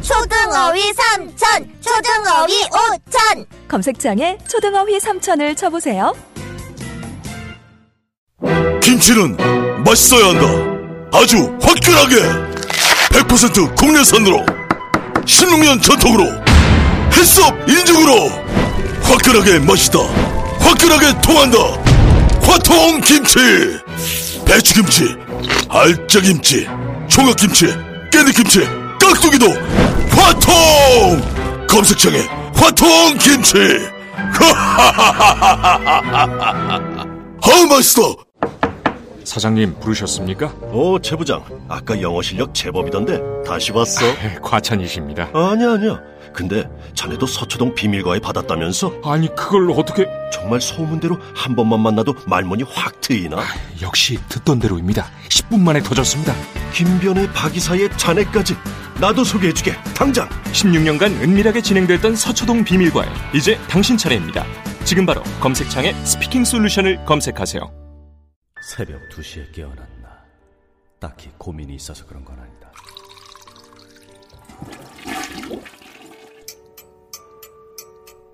초등어휘 3천, 초등어휘 5천. 검색창에 초등어휘 3천을 쳐보세요. 김치는 맛있어야 한다. 아주 화끈하게 100% 국내산으로 16년 전통으로 햇섭 인증으로 화끈하게 맛있다. 화끈하게 통한다. 화통김치. 배추김치, 알짜김치, 총각김치, 깨잎김치, 깍두기도 화통. 검색창에 화통김치. 하하하하하하하. 아, 맛있다. 사장님 부르셨습니까? 오, 최 부장, 아까 영어 실력 제법이던데 다시 왔어? 과찬이십니다. 아니야. 근데 자네도 서초동 비밀과외 받았다면서? 아니, 그걸 어떻게... 정말 소문대로 한 번만 만나도 말문이 확 트이나? 역시 듣던 대로입니다. 10분 만에 터졌습니다. 김변의 박이사의 자네까지 나도 소개해주게. 당장. 16년간 은밀하게 진행됐던 서초동 비밀과외, 이제 당신 차례입니다. 지금 바로 검색창에 스피킹 솔루션을 검색하세요. 새벽 2시에 깨어났나. 딱히 고민이 있어서 그런 건 아니다.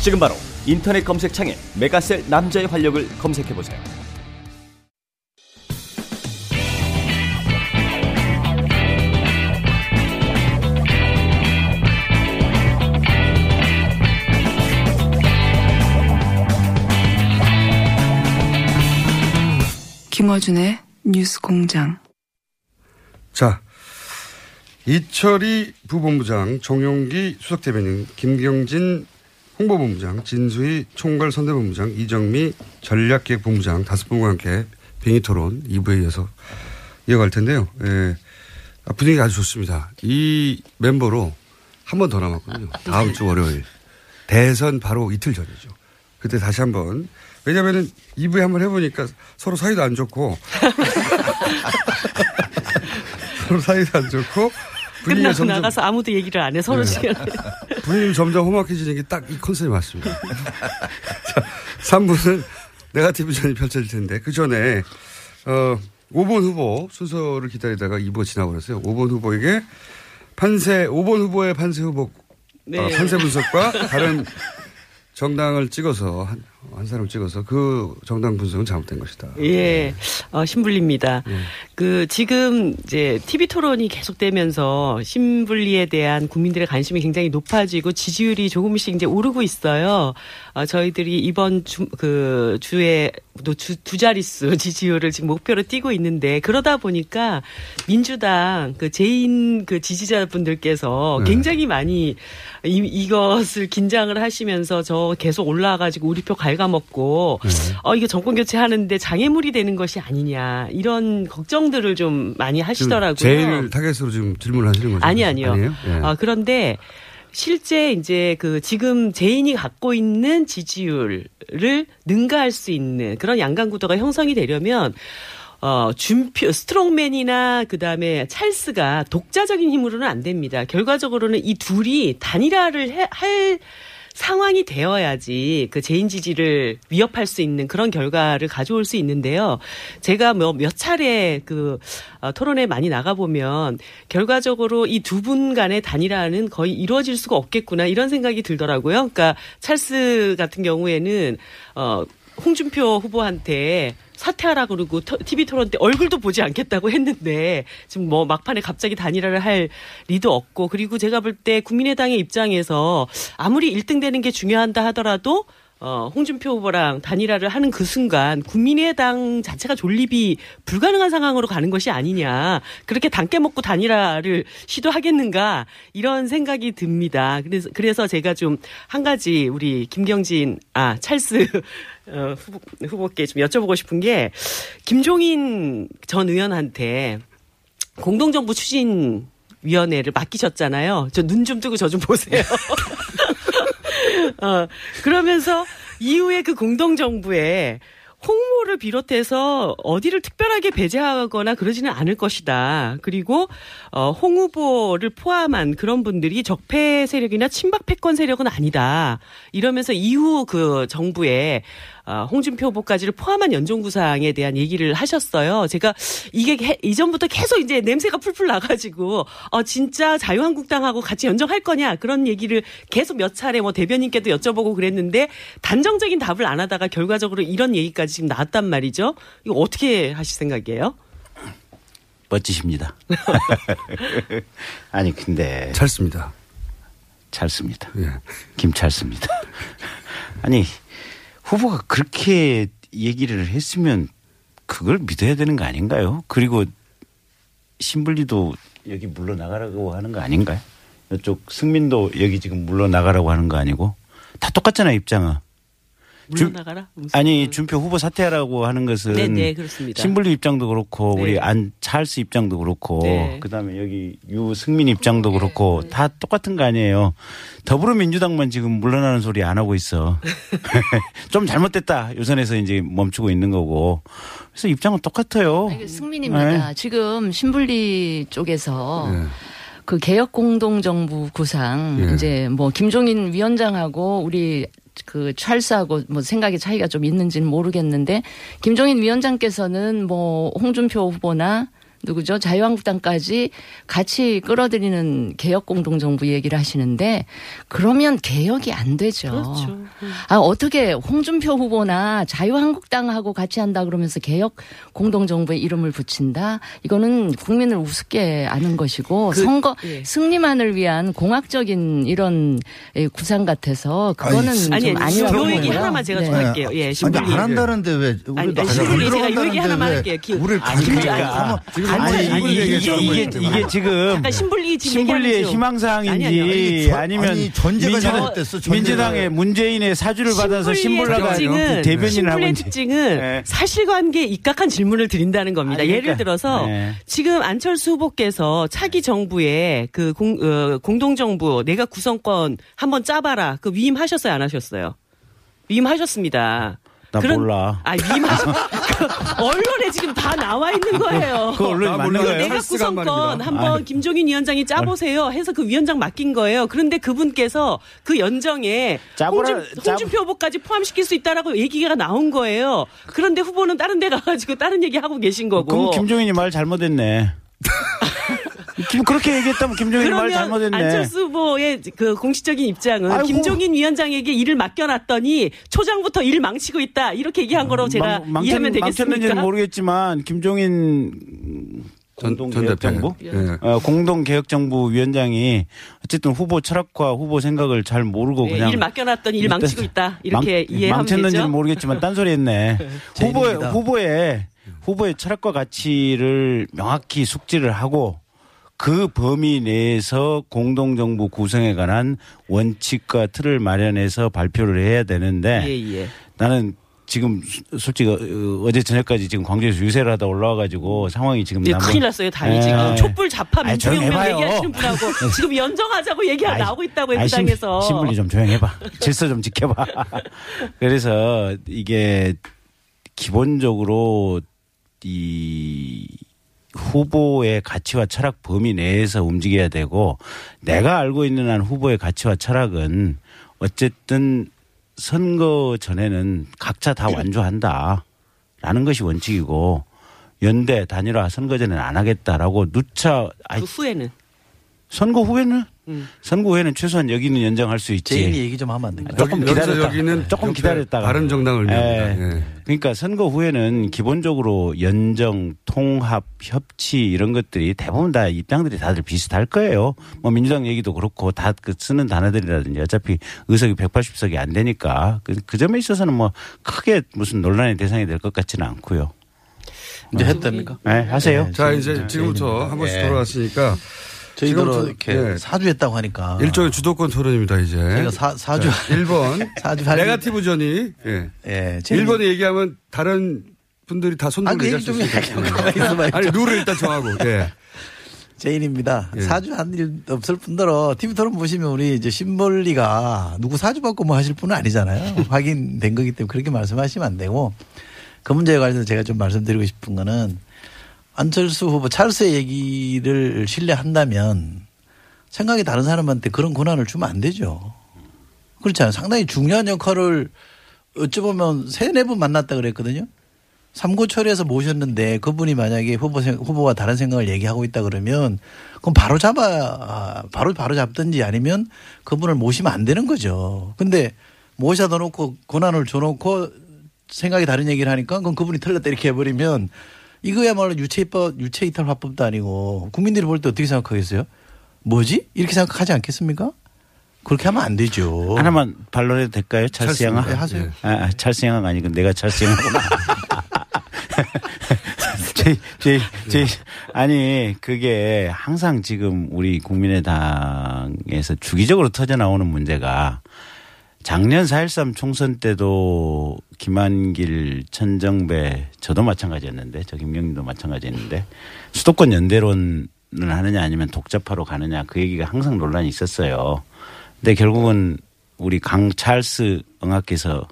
지금 바로 인터넷 검색창에 메가셀 남자의 활력을 검색해보세요. 김어준의 뉴스공장. 자, 이철희 부본부장, 정용기 수석대변인, 김경진 홍보본부장, 진수희 총괄선대본부장, 이정미 전략기획본부장 5분과 함께 빙의토론 2부에 이어서 이어갈 텐데요. 예, 분위기 아주 좋습니다. 이 멤버로 한 번 더 남았거든요. 다음 주 월요일. 대선 바로 이틀 전이죠. 그때 다시 한 번. 왜냐면은 2부에 한번 해보니까 서로 사이도 안 좋고. 분위기가 점점 나가서 아무도 얘기를 안 해. 서로 시간에. 네. 분위기 점점 험악해지는 게 딱 이 컨셉이 맞습니다. 자, 3부는 네거티브전이 펼쳐질 텐데, 그 전에 5번 후보 순서를 기다리다가 2부가 지나버렸어요. 5번 후보에게 판세, 5번 후보의 판세 후보, 네. 판세 분석과 다른 정당을 찍어서 한 사람 찍어서 그 정당 분석은 잘못된 것이다. 예, 신불리입니다. 예. 그 지금 이제 TV 토론이 계속되면서 신불리에 대한 국민들의 관심이 굉장히 높아지고 지지율이 조금씩 이제 오르고 있어요. 저희들이 이번 주에 두 자릿수 지지율을 지금 목표로 띄고 있는데, 그러다 보니까 민주당 그 재인 그 지지자분들께서 굉장히 많이 이것을 긴장을 하시면서 저 계속 올라와가지고 우리 표 갉아먹고 이거 정권 교체하는데 장애물이 되는 것이 아니냐, 이런 걱정들을 좀 많이 하시더라고요. 재인을 타겟으로 지금 질문하시는 거죠? 아니요. 예. 그런데 실제 이제 그 지금 재인이 갖고 있는 지지율을 능가할 수 있는 그런 양강구도가 형성이 되려면 준표, 스트롱맨이나 그다음에 찰스가 독자적인 힘으로는 안 됩니다. 결과적으로는 이 둘이 단일화를 할 상황이 되어야지 그 재인 지지를 위협할 수 있는 그런 결과를 가져올 수 있는데요. 제가 몇 차례 그 토론에 많이 나가보면 결과적으로 이 두 분 간의 단일화는 거의 이루어질 수가 없겠구나, 이런 생각이 들더라고요. 그러니까 찰스 같은 경우에는 홍준표 후보한테 사퇴하라고 그러고 TV 토론 때 얼굴도 보지 않겠다고 했는데 지금 뭐 막판에 갑자기 단일화를 할 리도 없고, 그리고 제가 볼 때 국민의당의 입장에서 아무리 1등 되는 게 중요한다 하더라도 홍준표 후보랑 단일화를 하는 그 순간 국민의당 자체가 존립이 불가능한 상황으로 가는 것이 아니냐, 그렇게 당 깨먹고 단일화를 시도하겠는가, 이런 생각이 듭니다. 그래서 제가 좀 한 가지 우리 김경진, 찰스 후보께 좀 여쭤보고 싶은 게, 김종인 전 의원한테 공동정부 추진위원회를 맡기셨잖아요. 저 눈 좀 뜨고 저 좀 보세요. 그러면서 이후에 그 공동정부에 홍보를 비롯해서 어디를 특별하게 배제하거나 그러지는 않을 것이다. 그리고 홍 후보를 포함한 그런 분들이 적폐 세력이나 친박 패권 세력은 아니다. 이러면서 이후 그 정부에 홍준표 후보까지를 포함한 연동구상에 대한 얘기를 하셨어요. 제가 이게 이전부터 계속 이제 냄새가 풀풀 나가지고 진짜 자유한국당하고 같이 연정할 거냐, 그런 얘기를 계속 몇 차례 뭐 대변인께도 여쭤보고 그랬는데 단정적인 답을 안 하다가 결과적으로 이런 얘기까지 지금 나왔단 말이죠. 이거 어떻게 하실 생각이에요? 멋지십니다. 아니 근데 찰스입니다. 예. 김찰스입니다. 아니 후보가 그렇게 얘기를 했으면 그걸 믿어야 되는 거 아닌가요? 그리고 신불리도 여기 물러나가라고 하는 거 아닌가요? 이쪽 승민도 여기 지금 물러나가라고 하는 거 아니고, 다 똑같잖아 입장은. 물러나가라? 아니 준표 후보 사퇴하라고 하는 것은, 네네, 그렇습니다. 신불리 입장도 그렇고, 네. 우리 안 찰스 입장도 그렇고, 네. 그다음에 여기 유승민 입장도 그렇고, 네. 다 똑같은 거 아니에요. 더불어민주당만 지금 물러나는 소리 안 하고 있어. 좀 잘못됐다 요선에서 이제 멈추고 있는 거고. 그래서 입장은 똑같아요. 아니, 승민입니다. 네. 지금 신불리 쪽에서. 네. 그 개혁 공동정부 구상, 네. 이제 뭐 김종인 위원장하고 우리 그 찰스하고 뭐 생각의 차이가 좀 있는지는 모르겠는데, 김종인 위원장께서는 뭐 홍준표 후보나 누구죠? 자유한국당까지 같이 끌어들이는 개혁 공동정부 얘기를 하시는데, 그러면 개혁이 안 되죠. 그렇죠. 어떻게 홍준표 후보나 자유한국당하고 같이 한다 그러면서 개혁 공동정부에 이름을 붙인다? 이거는 국민을 우습게 아는 것이고, 선거 승리만을 위한 공학적인 이런 구상 같아서 그거는 아니라고 보고요. 이 얘기 하나만 제가 좀 할게요. 예, 신불리 안 한다는데 왜? 신불리 제가 이 얘기 하나만 할게요. 우리 관계가 이게 지금 신불리의 희망사항인지 아니면 민주당의 문재인의 사주를 받아서 신불라가 대변인을 하고 있는, 신불리의 특징은 네. 사실관계에 입각한 질문을 드린다는 겁니다. 그러니까, 예를 들어서 네. 지금 안철수 후보께서 차기 정부에 그 공동정부 내가 구성권 한번 짜봐라, 그 위임하셨어요 안 하셨어요? 위임하셨습니다. 나 몰라. 언론에 지금 다 나와 있는 거예요. 그 언론이 맞는 거예요. 내가 구성권 한번 김종인 위원장이 짜보세요 해서 그 위원장 맡긴 거예요. 그런데 그분께서 그 연정에 홍준표 후보까지 포함시킬 수 있다라고 얘기가 나온 거예요. 그런데 후보는 다른 데 가가지고 다른 얘기 하고 계신 거고. 그럼 김종인이 말 잘못했네. 그렇게 얘기했다면 김종인이 말 잘못했네. 안철수 후보의 그 공식적인 입장은, 아이고. 김종인 위원장에게 일을 맡겨놨더니 초장부터 일 망치고 있다, 이렇게 얘기한 거로 제가 이해하면 되겠습니까? 망쳤는지는 모르겠지만 김종인 공동개혁정부 공동개혁정부 위원장이 어쨌든 후보 철학과 후보 생각을 잘 모르고 그냥 일 맡겨놨더니 일 망치고 있다, 이렇게 이해하면 되죠. 망쳤는지는 모르겠지만 딴소리했네. 후보의 철학과 가치를 명확히 숙지를 하고, 그 범위 내에서 공동정부 구성에 관한 원칙과 틀을 마련해서 발표를 해야 되는데, 나는 지금 솔직히 어제 저녁까지 지금 광주에서 유세를 하다 올라와가지고 상황이 지금 큰일 났어요. 당이 지금 촛불 좌파 민주혁명 얘기하시는 분하고 지금 연정하자고 얘기가 나오고 있다고 현장에서. 신분이 좀 조용해봐. 질서 좀 지켜봐. 그래서 이게 기본적으로 이 후보의 가치와 철학 범위 내에서 움직여야 되고, 내가 알고 있는 한 후보의 가치와 철학은 어쨌든 선거 전에는 각자 다 완주한다라는 것이 원칙이고, 연대 단일화 선거 전에는 안 하겠다라고 누차. 그 후에는. 선거 후에는 선거 후에는 최소한 여기는 연장할 수 있지. 제인이 얘기 좀 하면 안 될까요? 조금 기다렸다. 여기는 조금 기다렸다가. 바른 정당을 위한. 예. 그러니까 선거 후에는 기본적으로 연정, 통합, 협치 이런 것들이 대부분 다 입장들이 다들 비슷할 거예요. 뭐 민주당 얘기도 그렇고 다 그 쓰는 단어들이라든지 어차피 의석이 180석이 안 되니까 그 점에 있어서는 뭐 크게 무슨 논란의 대상이 될 것 같지는 않고요. 이제 했답니까? 네, 하세요. 네, 자, 이제 지금부터 한 번씩 돌아왔으니까. 저희도 이렇게 사주했다고 하니까. 일종의 주도권 토론입니다, 이제. 제가 사주. 네. 1번. 사주. 네거티브전이. 예. 예. 1번에 얘기하면 다른 분들이 다 손들고 얘기할 수 있어요. 아니, 룰을 일단 정하고. 예. 제인입니다. 예. 사주 한 일 없을 뿐더러 TV 토론 보시면 우리 이제 심벌리가 누구 사주 받고 뭐 하실 분은 아니잖아요. 확인된 거기 때문에 그렇게 말씀하시면 안 되고. 그 문제에 관해서 제가 좀 말씀드리고 싶은 거는 안철수 후보 찰스의 얘기를 신뢰한다면 생각이 다른 사람한테 그런 권한을 주면 안 되죠. 그렇잖아요. 상당히 중요한 역할을 어찌 보면 3-4분 만났다 그랬거든요. 삼고초리에서 모셨는데 그분이 만약에 후보와 다른 생각을 얘기하고 있다 그러면 그럼 바로 잡든지 아니면 그분을 모시면 안 되는 거죠. 근데 모셔다 놓고 권한을 줘놓고 생각이 다른 얘기를 하니까 그럼 그분이 틀렸다 이렇게 해버리면 이거야말로 유체이탈 화법도 아니고 국민들이 볼 때 어떻게 생각하겠어요? 뭐지? 이렇게 생각하지 않겠습니까? 그렇게 하면 안 되죠. 하나만 반론해도 될까요? 찰스 양아? 네, 하세요. 네. 아, 찰스 양아가 아니고 내가 찰스 양아구나. 아니 그게 항상 지금 우리 국민의당에서 주기적으로 터져나오는 문제가 작년 4.13 총선 때도 김한길, 천정배, 저도 마찬가지였는데, 저 김경진도 마찬가지였는데, 수도권 연대론을 하느냐 아니면 독자파로 가느냐 그 얘기가 항상 논란이 있었어요. 근데 결국은 우리 강 찰스 응학께서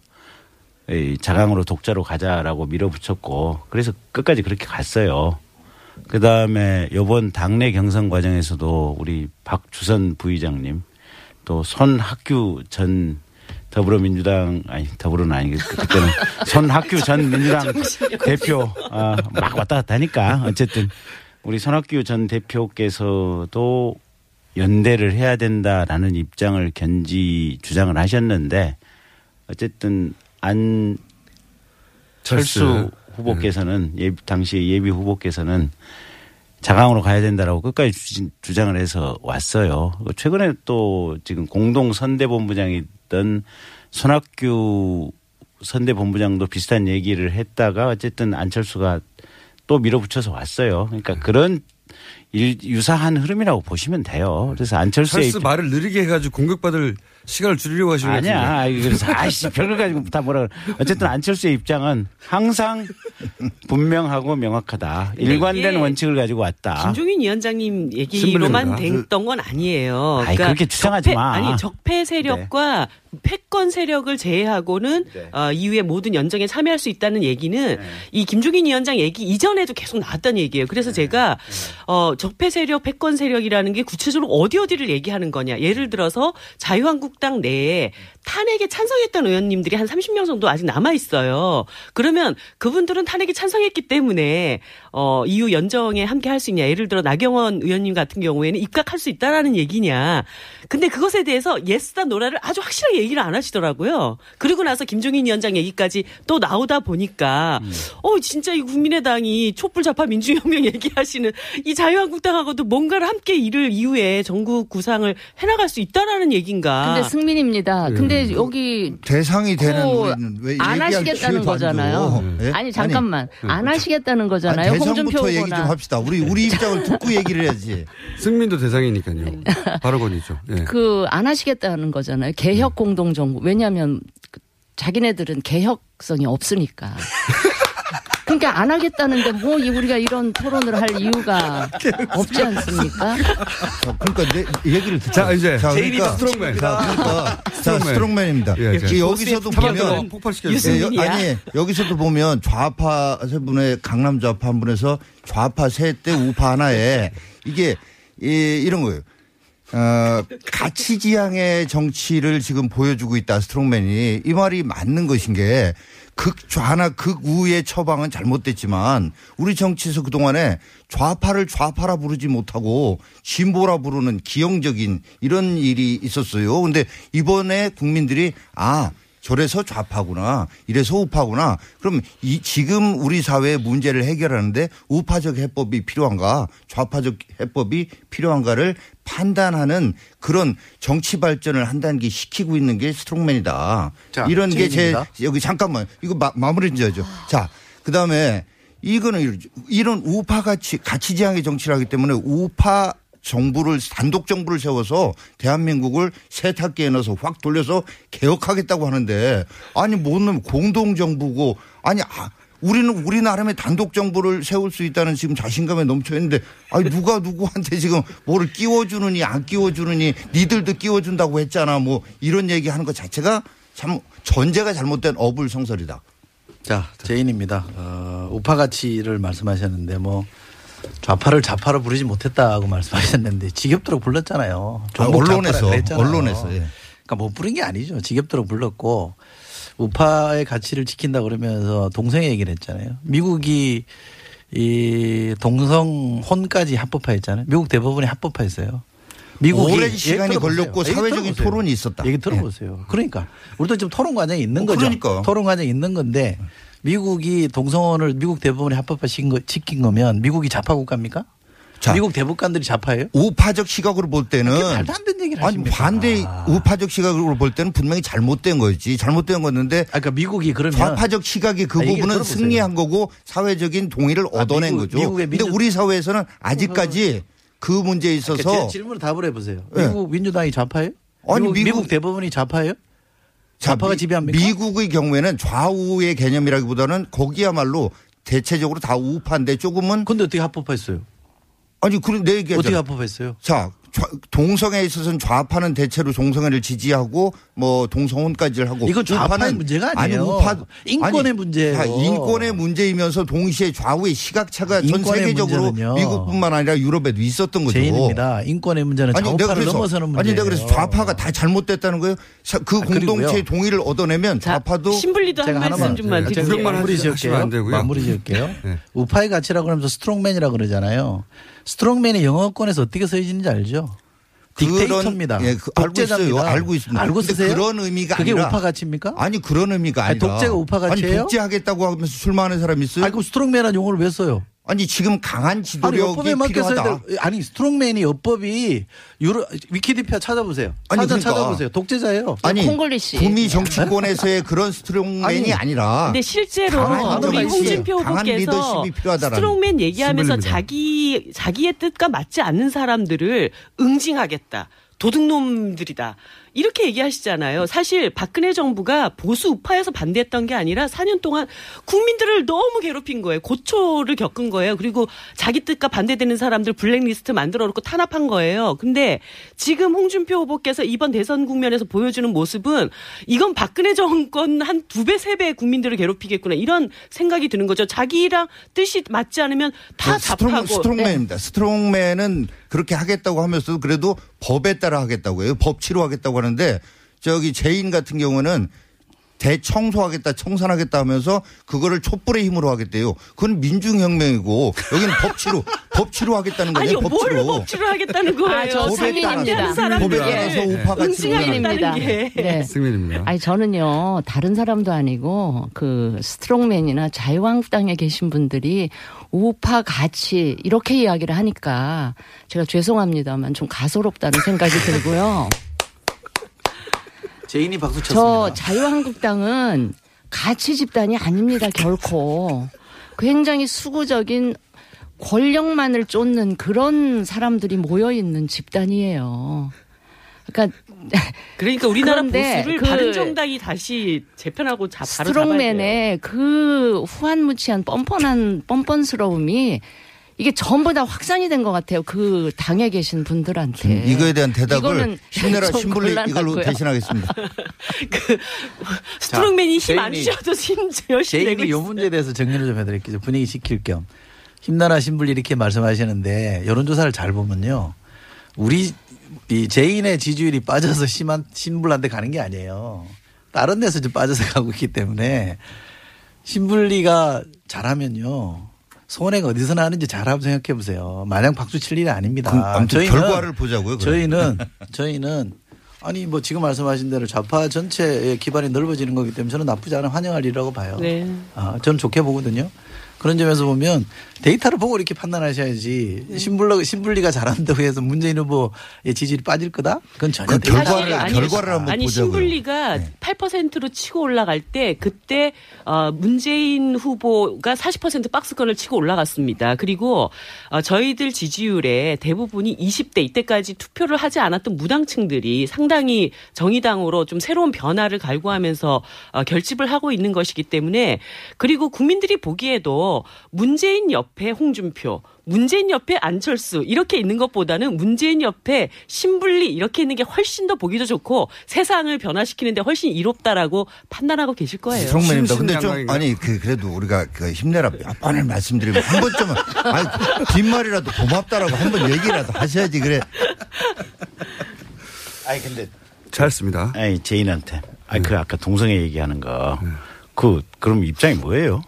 자강으로 독자로 가자라고 밀어붙였고, 그래서 끝까지 그렇게 갔어요. 그 다음에 요번 당내 경선 과정에서도 우리 박주선 부의장님, 또 손학규 전 더불어민주당 아니 더불어는 아니고 그때는 손학규 전 민주당 대표 막 왔다 갔다 하니까 어쨌든 우리 손학규 전 대표께서도 연대를 해야 된다라는 입장을 주장을 하셨는데 어쨌든 안철수 후보께서는 당시 예비 후보께서는 자강으로 가야 된다라고 끝까지 주장을 해서 왔어요. 최근에 또 지금 공동선대본부장이던 손학규 선대본부장도 비슷한 얘기를 했다가 어쨌든 안철수가 또 밀어붙여서 왔어요. 그러니까 그런 유사한 흐름이라고 보시면 돼요. 그래서 안철수의 찰스 말을 느리게 해가지고 공격받을 시간을 줄이려고 하시는 거 아니야. 그래서 아이씨 별걸 가지고 다 뭐라 그래. 어쨌든 안철수의 입장은 항상 분명하고 명확하다. 일관된 원칙을 가지고 왔다. 김종인 위원장님 얘기로만 됐던 건 아니에요. 그러니까 그렇게 주장하지 마. 아니 적폐 세력과 패권 세력을 제외하고는 이후에 모든 연정에 참여할 수 있다는 얘기는 이 김종인 위원장 얘기 이전에도 계속 나왔던 얘기예요. 그래서 제가 적폐 세력, 패권 세력이라는 게 구체적으로 어디를 얘기하는 거냐. 예를 들어서 자유한국당 내에 탄핵에 찬성했던 의원님들이 한 30명 정도 아직 남아 있어요. 그러면 그분들은 탄핵에 찬성했기 때문에 이후 연정에 함께 할 수 있냐. 예를 들어 나경원 의원님 같은 경우에는 입각할 수 있다라는 얘기냐. 근데 그것에 대해서 예스다 노라를 아주 확실하게 얘기를 안 하시더라고요. 그러고 나서 김종인 위원장 얘기까지 또 나오다 보니까 진짜 이 국민의당이 촛불좌파 민주혁명 얘기하시는 이 자유한국당하고도 뭔가를 함께 일을 이후에 전국 구상을 해나갈 수 있다라는 얘기인가. 근데 승민입니다. 근데 여기 대상이 되는 우리는 왜 안 하시겠다는 거잖아요. 네? 아니 잠깐만 안 하시겠다는 거잖아요. 대상부터 얘기 좀 합시다. 우리 입장을 듣고 얘기를 해야지. 승민도 대상이니까요. 발언권이죠. 네. 안 하시겠다는 거잖아요. 개혁 공동정부. 왜냐하면 자기네들은 개혁성이 없으니까. 그러니까 안 하겠다는데 뭐 우리가 이런 토론을 할 이유가 없지 않습니까? 그러니까 내 얘기를 듣자. 자, 이제 그러니까 스트롱맨. 자, 스트롱맨입니다. 예, 여기서도 보면 여기서도 보면 좌파 세 분의 강남 좌파 한 분에서 좌파 셋대 우파 하나에 이게 이런 거예요. 가치지향의 정치를 지금 보여주고 있다 스트롱맨이 이 말이 맞는 것인 게 극좌나 극우의 처방은 잘못됐지만 우리 정치에서 그동안에 좌파를 좌파라 부르지 못하고 진보라 부르는 기형적인 이런 일이 있었어요. 그런데 이번에 국민들이 아 저래서 좌파구나 이래서 우파구나 그럼 이 지금 우리 사회의 문제를 해결하는데 우파적 해법이 필요한가 좌파적 해법이 필요한가를 판단하는 그런 정치 발전을 한 단계 시키고 있는 게 스트롱맨이다. 자, 이런 게 제 여기 잠깐만 이거 마무리 지어야죠. 자 그다음에 이거는 이런 우파같이 가치지향의 정치를 하기 때문에 우파 정부를 단독 정부를 세워서 대한민국을 세탁기에 넣어서 확 돌려서 개혁하겠다고 하는데 아니 못 넣으면 공동정부고 아니 우리는 우리 나름의 단독 정부를 세울 수 있다는 지금 자신감에 넘쳐 있는데 아니 누가 누구한테 지금 뭐를 끼워주느니 안 끼워주느니 니들도 끼워준다고 했잖아 뭐 이런 얘기하는 것 자체가 참 전제가 잘못된 어불성설이다. 자 제인입니다. 우파 가치를 말씀하셨는데 뭐. 좌파를 좌파로 부르지 못했다고 말씀하셨는데 지겹도록 불렀잖아요. 언론에서 예. 그러니까 못 부른 게 아니죠. 지겹도록 불렀고 우파의 가치를 지킨다 그러면서 동성 얘기를 했잖아요. 미국이 이 동성혼까지 합법화했잖아요. 미국 대법원이 합법화했어요. 미국이 오랜 시간이 걸렸고 사회적인 토론이 있었다. 얘기 들어보세요. 예. 그러니까 우리도 지금 토론 과정이 있는 거죠. 토론 과정이 있는 건데. 미국이 동성혼을 미국 대법원이 합법화 시킨 거면 미국이 좌파 국가입니까? 자, 미국 대법관들이 좌파예요? 우파적 시각으로 볼 때는 말도 안 되는 얘기를 하십니까? 아니 반대 우파적 시각으로 볼 때는 분명히 잘못된 거였지. 잘못된 건데 그러니까 미국이 그러면 좌파적 시각이 그 부분은 승리한 거고 사회적인 동의를 얻어낸 거죠. 그런데 우리 사회에서는 아직까지 그 문제에 있어서 그러니까 제 질문을 답을 해보세요. 네. 미국 민주당이 좌파예요? 아니 미국 대법원이 좌파예요? 좌파가 지배합니까? 미국의 경우에는 좌우의 개념이라기보다는 거기야말로 대체적으로 다 우파인데 조금은. 그런데 어떻게 합법화했어요? 아니 그런 내 얘기하잖아요. 어떻게 합법화했어요? 자 동성애에 있어서는 좌파는 대체로 동성애를 지지하고 뭐 동성혼까지를 하고. 이건 좌파의 문제가 아니에요. 아니, 우파 인권의 문제예요. 인권의 문제이면서 동시에 좌우의 시각차가 전 세계적으로 문제는요. 미국뿐만 아니라 유럽에도 있었던 거죠. 제인입니다. 인권의 문제는 좌파를 넘어서는 문제예요. 아니 내가 그래서 좌파가 다 잘못됐다는 거예요. 그 공동체의 동의를 얻어내면 좌파도. 신불리도 한 말씀 좀 드릴게요. 마무리 지을게요. 네. 우파의 가치라고 하면서 스트롱맨이라고 그러잖아요. 스트롱맨이 영어권에서 어떻게 서있는지 알죠? 딕테이터입니다. 예, 독재자입니다. 알고 있습니다. 알고 쓰세요? 그런 의미가 그게 아니라. 우파 가치입니까? 아니 그런 의미가 아니라. 독재가 우파 가치예요? 아니 독재하겠다고 하면서 출마하는 사람이 있어요? 아니 그럼 스트롱맨이라는 용어를 왜 써요? 아니 지금 강한 지도력이 아니, 필요하다. 아니 스트롱맨이 여법이 위키디피아 찾아보세요. 아니 그러니까. 찾아보세요. 독재자예요. 아니 구미 정치권에서의 그런 스트롱맨이 아니라. 근데 실제로 우리 홍준표 후보께서 스트롱맨 얘기하면서 신불립니다. 자기의 뜻과 맞지 않는 사람들을 응징하겠다. 도둑놈들이다. 이렇게 얘기하시잖아요. 사실 박근혜 정부가 보수 우파에서 반대했던 게 아니라 4년 동안 국민들을 너무 괴롭힌 거예요. 고초를 겪은 거예요. 그리고 자기 뜻과 반대되는 사람들 블랙리스트 만들어놓고 탄압한 거예요. 근데 지금 홍준표 후보께서 이번 대선 국면에서 보여주는 모습은 이건 박근혜 정권 한 2배, 3배 국민들을 괴롭히겠구나. 이런 생각이 드는 거죠. 자기랑 뜻이 맞지 않으면 다 답하고. 스트롱맨입니다. 네. 스트롱맨은 그렇게 하겠다고 하면서도 그래도 법에 따라 하겠다고 해요. 법치로 하겠다고 하는데 저기 제인 같은 경우는 대청소하겠다 청산하겠다 하면서 그거를 촛불의 힘으로 하겠대요. 그건 민중혁명이고 여기는 법치로 하겠다는 거예요. 아니 뭘 법치로 하겠다는 거예요. 저 승민입니다. 법에 따라서 우파가 승민입니다. 네. 승민입니다. 아니 저는요 다른 사람도 아니고 그 스트롱맨이나 자유한국당에 계신 분들이 우파 가치 이렇게 이야기를 하니까 제가 죄송합니다만 좀 가소롭다는 생각이 들고요. 제인이 박수 쳤습니다. 저 자유한국당은 가치 집단이 아닙니다. 결코. 굉장히 수구적인 권력만을 쫓는 그런 사람들이 모여있는 집단이에요. 그러니까 우리나라 보수를 바른정당이 다시 재편하고 바로 스트롱맨의 그 후한무치한 뻔뻔스러움이 이게 전부 다 확산이 된 것 같아요. 그 당에 계신 분들한테. 이거에 대한 대답을 힘내라 신불리 이걸로 대신하겠습니다. 그 스트롱맨이 힘 안 주셔도 열심히 내고 있어요. 이 문제에 대해서 정리를 좀 해드릴게요. 분위기 지킬 겸. 힘내라 신불리 이렇게 말씀하시는데 여론조사를 잘 보면요. 우리 제인의 지지율이 빠져서 심한 신불한테 가는 게 아니에요. 다른 데서 좀 빠져서 가고 있기 때문에 신분리가 잘하면요. 손해가 어디서 나는지 잘 한번 생각해 보세요. 마냥 박수 칠 일이 아닙니다. 저희는 결과를 보자고요. 저희는 아니 뭐 지금 말씀하신 대로 좌파 전체의 기반이 넓어지는 거기 때문에 저는 나쁘지 않은 환영할 일이라고 봐요. 네. 아, 저는 좋게 보거든요. 그런 점에서 보면 데이터를 보고 이렇게 판단하셔야지 네. 신분리가 잘한다고 해서 문재인 후보의 지지율이 빠질 거다? 그건 전혀 그 결과를 한번 보자고요. 신분리가 네. 8%로 치고 올라갈 때 그때 문재인 후보가 40% 박스권을 치고 올라갔습니다. 그리고 저희들 지지율의 대부분이 20대 이때까지 투표를 하지 않았던 무당층들이 상당히 정의당으로 좀 새로운 변화를 갈구하면서 결집을 하고 있는 것이기 때문에 그리고 국민들이 보기에도 문재인 옆에 홍준표, 문재인 옆에 안철수 이렇게 있는 것보다는 문재인 옆에 신분리 이렇게 있는 게 훨씬 더 보기도 좋고 세상을 변화시키는 데 훨씬 이롭다라고 판단하고 계실 거예요. 정말입니다. 근데 좀 아니 그래도 우리가 그 힘내라 몇 번을 말씀드리면 한 번쯤은 아니 뒷말이라도 고맙다라고 한 번 얘기라도 하셔야지 그래. 아니 근데 잘했습니다. 아니 제인한테 아니 그 아까 동성애 얘기하는 거 그럼 입장이 뭐예요?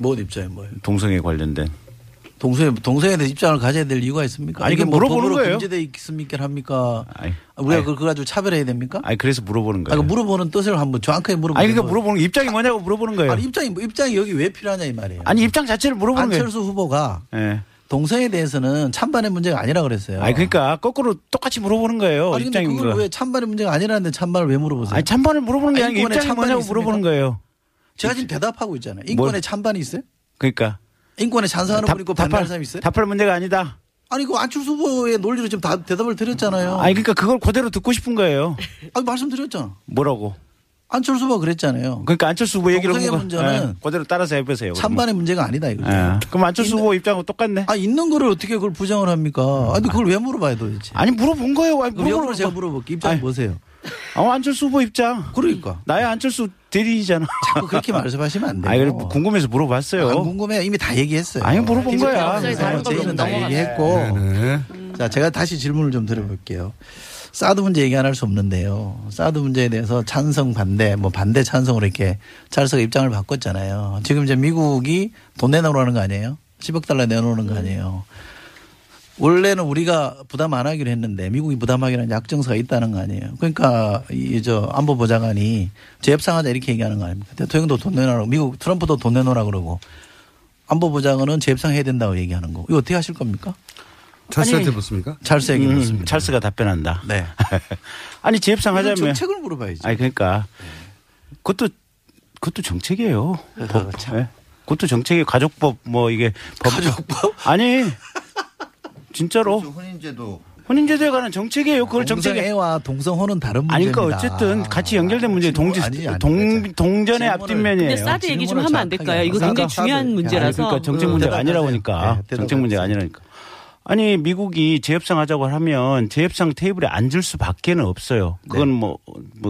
뭔 입장이 뭐예요? 동성애 관련된. 동성애에 대해서 입장을 가져야 될 이유가 있습니까? 아니, 이게 뭐 물어보는 거예요. 금지되어 있습니까? 합니까? 아니, 우리가 그걸 가지고 차별해야 됩니까? 아니, 그래서 물어보는 거예요. 그러니까 물어보는 뜻을 한번 정확하게 물어보는 거예요. 아니, 그러니까 물어보는 게 입장이 뭐냐고 물어보는 거예요. 아니, 입장이 여기 왜 필요하냐 이 말이에요. 아니, 입장 자체를 물어보는 거예요. 안철수 후보가 네. 동성애에 대해서는 찬반의 문제가 아니라 그랬어요. 아니, 그러니까 거꾸로 똑같이 물어보는 거예요. 아니, 근데 그걸 왜 찬반의 문제가 아니라는데 찬반을 왜 물어보세요? 아니, 찬반을 물어보는 게 아니고 입장이 뭐냐고 물어보는 거예요. 제가 지금 대답하고 있잖아요. 인권에 뭘. 찬반이 있어요? 그러니까. 인권에 찬성하는 분 있고 반대하는 사람이 있어요? 답할 문제가 아니다. 아니 그 안철수 후보의 논리로 지금 다 대답을 드렸잖아요. 아니 그러니까 그걸 그대로 듣고 싶은 거예요. 아니 말씀드렸잖아. 뭐라고? 안철수 후보가 그랬잖아요. 그러니까 안철수 후보 얘기를 동성애 문제는 그대로 따라서 해보세요. 찬반의 문제가 아니다 이거죠. 아, 그럼 안철수 후보 입장하고 똑같네. 아 있는 거를 어떻게 그걸 부정을 합니까? 아니 그걸 왜 물어봐야 도대체. 아니 물어본 거예요. 아니, 물어보면 제가 물어볼게. 입장 보세요. 안철수 후보 입장. 그러니까. 나야 안철수 대리이잖아. 자꾸 그렇게 말씀하시면 안 돼요. 아니, 궁금해서 물어봤어요. 안 궁금해요. 이미 다 얘기했어요. 아니, 물어본 거야. 저희는 다 얘기했고. 네네. 자, 제가 다시 질문을 좀 드려볼게요. 사드 문제 얘기 안 할 수 없는데요. 사드 문제에 대해서 찬성 반대, 뭐 반대 찬성으로 이렇게 찰스가 입장을 바꿨잖아요. 지금 이제 미국이 돈 내놓으라는 거 아니에요? 10억 달러 내놓으라는 거 아니에요? 원래는 우리가 부담 안 하기로 했는데 미국이 부담하기로는 약정서가 있다는 거 아니에요. 그러니까 이저 안보보좌관이 재협상하자 이렇게 얘기하는 거 아닙니까? 대통령도 돈 내놓으라고 미국 트럼프도 돈 내놓으라고 그러고 안보보좌관은 재협상해야 된다고 얘기하는 거. 이거 어떻게 하실 겁니까? 찰스한테 묻습니까? 찰스 얘기 묻습니다. 찰스가 답변한다. 네. 아니 재협상하자면. 정책을 물어봐야지. 아니 그러니까 그것도 정책이에요. 그것도 정책이 가족법 뭐 이게 법. 가족법? 아니. 진짜로 혼인제도에 관한 정책이에요. 그걸 동성애와 동성혼은 다른 문제입니다. 아니, 그러니까 어쨌든 같이 연결된 문제 동전의 앞뒷면이에요. 근데 사드 얘기 좀 하면 안 될까요? 이거 굉장히 중요한 문제라서. 그러니까 정책 문제가 아니라니까. 정책 문제가 아니라니까. 아니 미국이 재협상하자고 하면 재협상 테이블에 앉을 수밖에는 없어요. 그건 뭐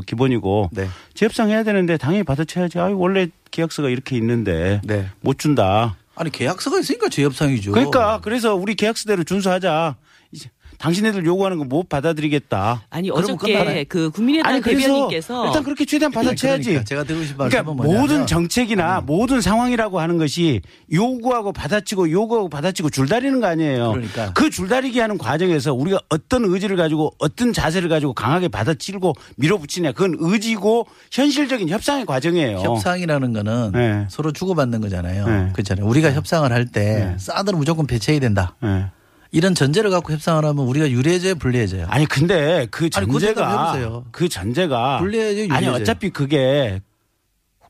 기본이고 재협상해야 되는데 당연히 받아쳐야지. 아이 원래 계약서가 이렇게 있는데 못 준다. 아니 계약서가 있으니까 재협상이죠. 그러니까 그래서 우리 계약서대로 준수하자. 이제 당신네들 요구하는 거 못 받아들이겠다. 아니 어저께 그 국민의당 대변인께서 일단 그렇게 최대한 받아쳐야지. 그러니까 제가 드리고 싶은 말씀은 뭐냐면 모든 정책이나 모든 상황이라고 하는 것이 요구하고 받아치고 줄다리는 거 아니에요. 그러니까 그 줄다리기 하는 과정에서 우리가 어떤 의지를 가지고 어떤 자세를 가지고 강하게 받아치고 밀어붙이냐 그건 의지고 현실적인 협상의 과정이에요. 협상이라는 거는 서로 주고받는 거잖아요. 그렇잖아요. 우리가 협상을 할 때 사드는 무조건 배치해야 된다. 이런 전제를 갖고 협상을 하면 우리가 유리해져요, 불리해져요? 아니, 근데 그 전제가 불리해져요, 유리해져요? 아니, 어차피 그게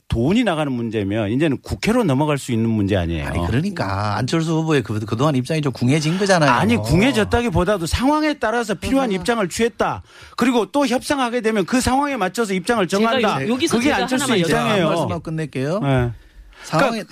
돈이 나가는 문제면 이제는 국회로 넘어갈 수 있는 문제 아니에요. 아니, 그러니까 안철수 후보의 그동안 입장이 좀 궁해진 거잖아요. 아니, 궁해졌다기보다도 상황에 따라서 필요한 입장을 취했다. 그리고 또 협상하게 되면 그 상황에 맞춰서 입장을 정한다. 그게 안철수 입장이에요. 한 말씀만 끝낼게요. 네. 상황에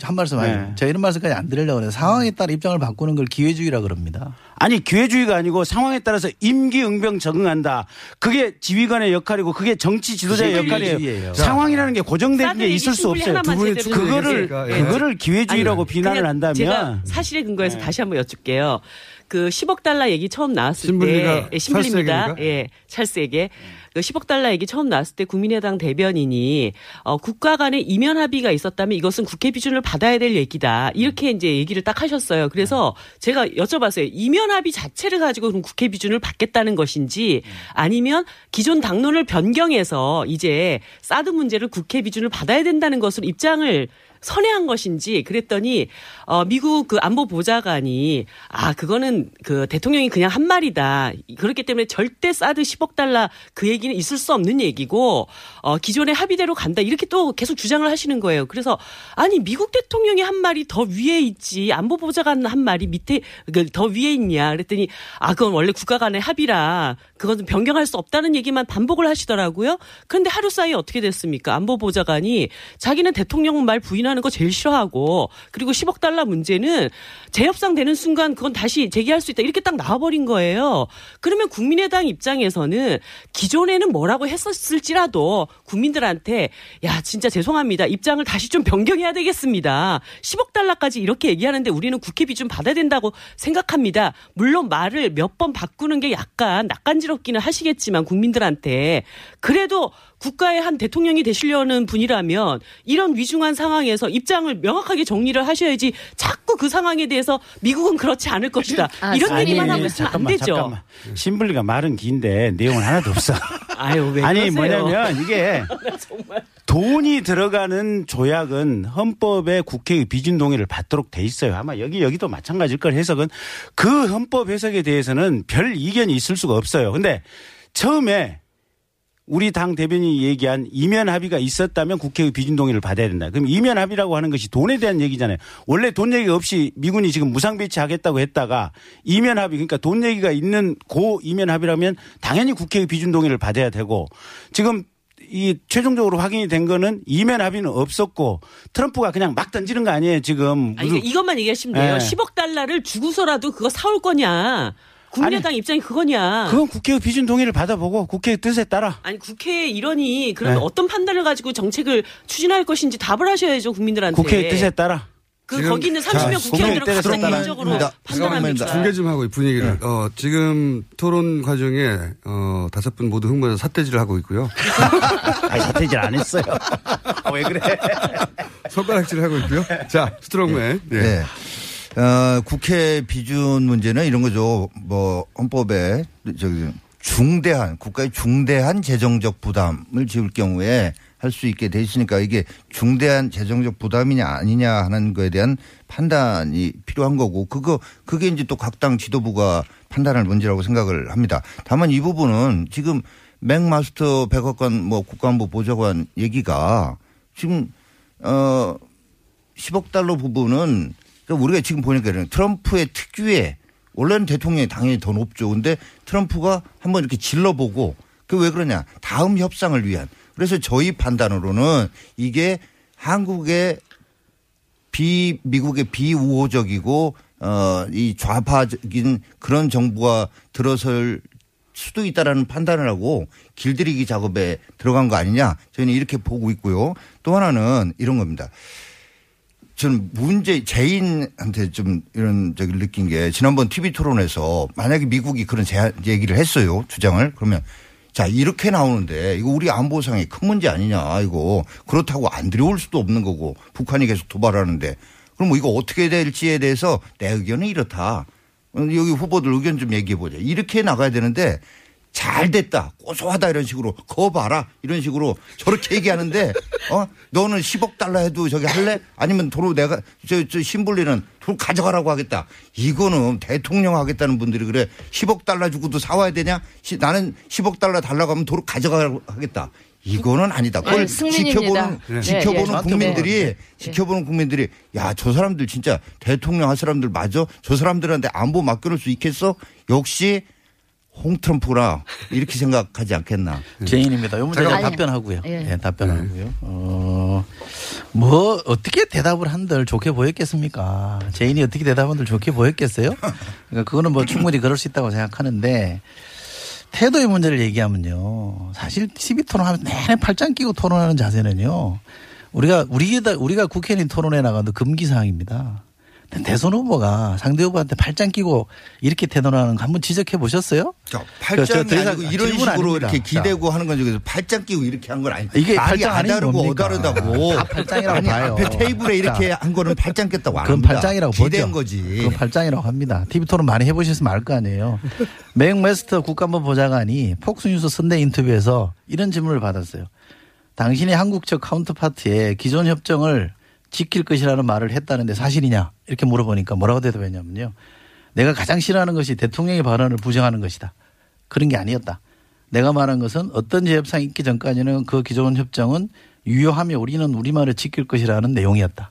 한 말씀 아니에요. 제가 이런 말씀까지 안 드리려고 해요. 상황에 따라 입장을 바꾸는 걸 기회주의라 그럽니다. 아니 기회주의가 아니고 상황에 따라서 임기응변 적응한다. 그게 지휘관의 역할이고 그게 정치 지도자의 역할이에요. 주의예요. 상황이라는 게 고정된 게 있을 수 없어요. 그거를 기회주의라고 비난을 한다면 제가 사실에 근거해서 다시 한번 여쭙게요. 그 10억 달러 얘기 처음 나왔을 때 신분리가 찰스에게 10억 달러 얘기 처음 나왔을 때 국민의당 대변인이 국가 간에 이면 합의가 있었다면 이것은 국회 비준을 받아야 될 얘기다. 이렇게 이제 얘기를 딱 하셨어요. 그래서 제가 여쭤봤어요. 이면 합의 자체를 가지고 그럼 국회 비준을 받겠다는 것인지 아니면 기존 당론을 변경해서 이제 사드 문제를 국회 비준을 받아야 된다는 것으로 입장을 선회한 것인지 그랬더니 미국 그 안보 보좌관이 그거는 그 대통령이 그냥 한 말이다. 그렇기 때문에 절대 사드 10억 달러 그 얘기는 있을 수 없는 얘기고 기존의 합의대로 간다. 이렇게 또 계속 주장을 하시는 거예요. 그래서 아니 미국 대통령이 한 말이 더 위에 있지 안보 보좌관 한 말이 밑에 더 위에 있냐 그랬더니 그건 원래 국가 간의 합의라 그건 변경할 수 없다는 얘기만 반복을 하시더라고요. 그런데 하루 사이에 어떻게 됐습니까? 안보 보좌관이 자기는 대통령 말 부인하는 하는 거 제일 싫어하고 그리고 10억 달러 문제는 재협상되는 순간 그건 다시 제기할 수 있다 이렇게 딱 나와버린 거예요. 그러면 국민의당 입장에서는 기존에는 뭐라고 했었을지라도 국민들한테 야 진짜 죄송합니다. 입장을 다시 좀 변경해야 되겠습니다. 10억 달러까지 이렇게 얘기하는데 우리는 국회 비준 받아야 된다고 생각합니다. 물론 말을 몇 번 바꾸는 게 약간 낯간지럽기는 하시겠지만 국민들한테 그래도 국가의 한 대통령이 되시려는 분이라면 이런 위중한 상황에서 입장을 명확하게 정리를 하셔야지 자꾸 그 상황에 대해서 미국은 그렇지 않을 것이다. 이런 얘기만 하고 있으면 안 되죠. 잠깐만. 신불리가 말은 긴데 내용은 하나도 없어. 왜 아니 그러세요? 뭐냐면 이게 돈이 들어가는 조약은 헌법에 국회의 비준 동의를 받도록 돼 있어요. 아마 여기도 마찬가지일 걸 해석은 그 헌법 해석에 대해서는 별 이견이 있을 수가 없어요. 근데 처음에 우리 당 대변인이 얘기한 이면 합의가 있었다면 국회의 비준 동의를 받아야 된다. 그럼 이면 합의라고 하는 것이 돈에 대한 얘기잖아요. 원래 돈 얘기 없이 미군이 지금 무상 배치하겠다고 했다가 이면 합의 그러니까 돈 얘기가 있는 고 이면 합의라면 당연히 국회의 비준 동의를 받아야 되고 지금 이 최종적으로 확인이 된 거는 이면 합의는 없었고 트럼프가 그냥 막 던지는 거 아니에요 지금. 이것만 얘기하시면 돼요. 10억 달러를 주고서라도 그거 사올 거냐. 국민의당 입장이 그거냐. 그건 국회의 비준 동의를 받아보고 국회의 뜻에 따라. 아니 국회의 일원이 그런 어떤 판단을 가지고 정책을 추진할 것인지 답을 하셔야죠 국민들한테. 국회의 뜻에 따라. 그 거기 있는 30명 국회의원들은 각자 개인적으로 판단합니다. 중계 좀 하고 분위기를. 지금 토론 과정에 5분 모두 흥분해서 삿대질을 하고 있고요. 아니 삿대질 안 했어요. 왜 그래. 손가락질을 하고 있고요. 자 스트롱맨. 네. 국회 비준 문제는 이런 거죠. 뭐 헌법에 중대한 국가의 중대한 재정적 부담을 지을 경우에 할 수 있게 돼 있으니까 이게 중대한 재정적 부담이냐 아니냐 하는 거에 대한 판단이 필요한 거고 그게 이제 또 각 당 지도부가 판단할 문제라고 생각을 합니다. 다만 이 부분은 지금 맥마스터 백악관 뭐 국가안보 보좌관 얘기가 지금 10억 달러 부분은 우리가 지금 보니까 트럼프의 특유의 원래는 대통령이 당연히 더 높죠. 근데 트럼프가 한번 이렇게 질러보고 그게 왜 그러냐. 다음 협상을 위한. 그래서 저희 판단으로는 이게 한국의 미국의 비우호적이고 이 좌파적인 그런 정부가 들어설 수도 있다라는 판단을 하고 길들이기 작업에 들어간 거 아니냐. 저희는 이렇게 보고 있고요. 또 하나는 이런 겁니다. 저는 제인한테 좀 이런 느낀 게 지난번 TV 토론에서 만약에 미국이 그런 얘기를 했어요. 주장을. 그러면 자, 이렇게 나오는데 이거 우리 안보상에 큰 문제 아니냐. 이거 그렇다고 안 들여올 수도 없는 거고 북한이 계속 도발하는데 그럼 뭐 이거 어떻게 될지에 대해서 내 의견은 이렇다. 여기 후보들 의견 좀 얘기해 보자. 이렇게 나가야 되는데 잘 됐다. 고소하다. 이런 식으로. 그거 봐라. 이런 식으로 저렇게 얘기하는데, 너는 10억 달러 해도 저기 할래? 아니면 도로 내가, 신불리는 도로 가져가라고 하겠다. 이거는 대통령 하겠다는 분들이 그래. 10억 달러 주고도 사와야 되냐? 나는 10억 달러 달라고 하면 도로 가져가라고 하겠다. 이거는 아니다. 그걸 지켜보는 국민들이 야, 저 사람들 진짜 대통령 할 사람들 맞아? 저 사람들한테 안보 맡겨놓을 수 있겠어? 역시 홍트럼프라 이렇게 생각하지 않겠나. 제인입니다. 요 문제는 답변하고요. 답변하고요. 어떻게 대답을 한들 좋게 보였겠습니까? 제인이 어떻게 대답한들 좋게 보였겠어요? 그러니까 그거는 충분히 그럴 수 있다고 생각하는데 태도의 문제를 얘기하면요. 사실 TV 토론하면서 내내 팔짱 끼고 토론하는 자세는요. 우리가 국회의원 토론회 나가도 금기사항입니다. 대선 후보가 상대 후보한테 팔짱 끼고 이렇게 태도하는 거 한번 지적해 보셨어요? 팔짱이 아니고 이런 식으로 아닙니다. 이렇게 기대고 하는 건 중에서 팔짱 끼고 이렇게 한 건 아니에요. 이게 팔짱 안 다르고 어다르다고. 다 팔짱이라고 아니, 봐요. 앞에 테이블에 이렇게 한 거는 팔짱 꼈다고 안 합니다. 그건 팔짱이라고 보죠. 기대한 거지. 그건 팔짱이라고 합니다. TV 토론 많이 해보셨으면 알 거 아니에요. 맥메스터 국가안보 보좌관이 폭스뉴스 선대 인터뷰에서 이런 질문을 받았어요. 당신이 한국 측 카운터파트에 기존 협정을 지킬 것이라는 말을 했다는데 사실이냐 이렇게 물어보니까 뭐라고 대답했냐면요. 내가 가장 싫어하는 것이 대통령의 발언을 부정하는 것이다. 그런 게 아니었다. 내가 말한 것은 어떤 재협상이 있기 전까지는 그 기존 협정은 유효하며 우리는 우리말을 지킬 것이라는 내용이었다.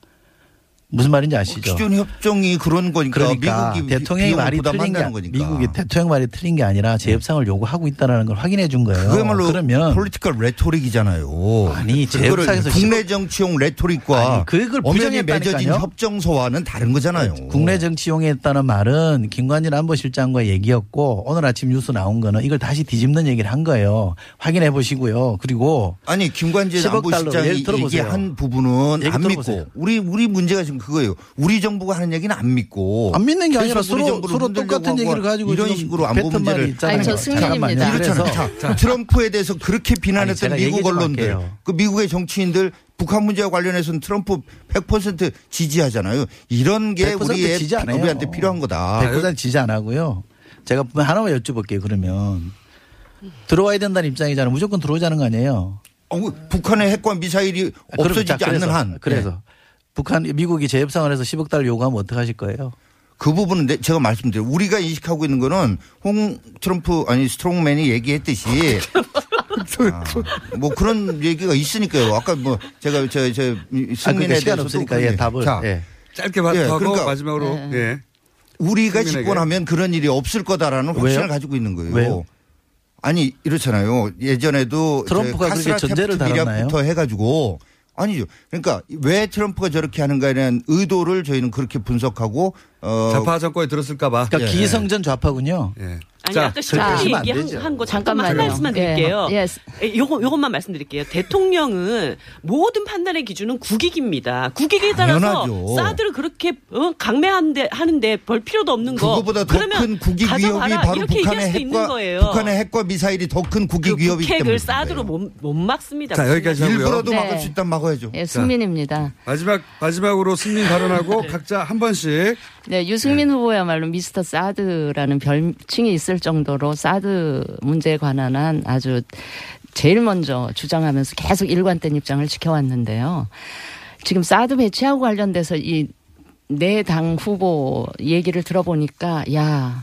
무슨 말인지 아시죠? 기존 협정이 그런 거니까. 그러니까 미국이 대통령의 말이 틀린 게 거니까. 미국이 대통령 말이 틀린 게 아니라 재협상을 요구하고 있다는 걸 확인해 준 거예요. 그야말로 그러면 폴리티컬 레토릭이잖아요. 아니 재협상에서 국내 정치용 레토릭과 아니, 그걸 엄연히 맺어진 협정서와는 다른 거잖아요. 국내 정치용에 했다는 말은 김관진 안보실장과 얘기였고 오늘 아침 뉴스 나온 거는 이걸 다시 뒤집는 얘기를 한 거예요. 확인해 보시고요. 그리고 아니 김관진 안보실장이 얘기한 부분은 안 믿고 우리 문제가 지금. 그거예요. 우리 정부가 하는 얘기는 안 믿고. 안 믿는 게 아니라 서로 똑같은 얘기를 가지고 이런 식으로 안보 문제를 있잖아요. 아니, 저 승인입니다. 그렇잖아요. 트럼프에 대해서 그렇게 비난했던 아니, 미국 언론들. 그 미국의 정치인들 북한 문제와 관련해서는 트럼프 100% 지지하잖아요. 이런 게 우리한테 필요한 거다. 100% 지지 안 하고요. 제가 하나만 여쭤볼게요. 그러면. 들어와야 된다는 입장이잖아요. 무조건 들어오자는 거 아니에요. 북한의 핵과 미사일이 없어지지 않는 한. 그래서. 네. 북한, 미국이 재협상을 해서 10억 달러 요구하면 어떡하실 거예요? 그 부분은 제가 말씀드려요. 우리가 인식하고 있는 거는 스트롱맨이 얘기했듯이 뭐 그런 얘기가 있으니까요. 아까 뭐 제가 저 승민에 대해서 없으니까 예, 답을 자, 예. 짧게 받고 예, 그러니까 마지막으로 예. 예. 우리가 집권하면 그런 일이 없을 거다라는 왜요? 확신을 가지고 있는 거예요. 왜요? 아니 이렇잖아요. 예전에도 트럼프가 그렇게 전제를 달았나요? 부터 해가지고. 아니죠. 그러니까 왜 트럼프가 저렇게 하는가에 대한 의도를 저희는 그렇게 분석하고 좌파 정권에 들었을까 봐. 그러니까 예. 기성전 좌파군요. 예. 아니 자, 아까 시민이 얘기한 거 잠깐만 한 말씀만 드릴게요. 예. 요것만 말씀드릴게요. 대통령은 모든 판단의 기준은 국익입니다. 국익에 따라서 사드를 그렇게 강매하는데 볼 필요도 없는 거. 그거보다 더 큰 국익 위협이 바로 북한의 핵과 미사일이 더 큰 국익 그 위협이기 때문에. 핵을 사드로 못 막습니다. 자 여기까지 하고요. 일부러도 네. 막을 수 있다면 막아야죠. 예, 승민입니다. 마지막으로 승민 발언하고 각자 한 번씩. 네, 유승민 네. 후보야말로 미스터 사드라는 별칭이 있을 정도로 사드 문제에 관한 한 아주 제일 먼저 주장하면서 계속 일관된 입장을 지켜왔는데요. 지금 사드 배치하고 관련돼서 이 네 당 후보 얘기를 들어보니까 야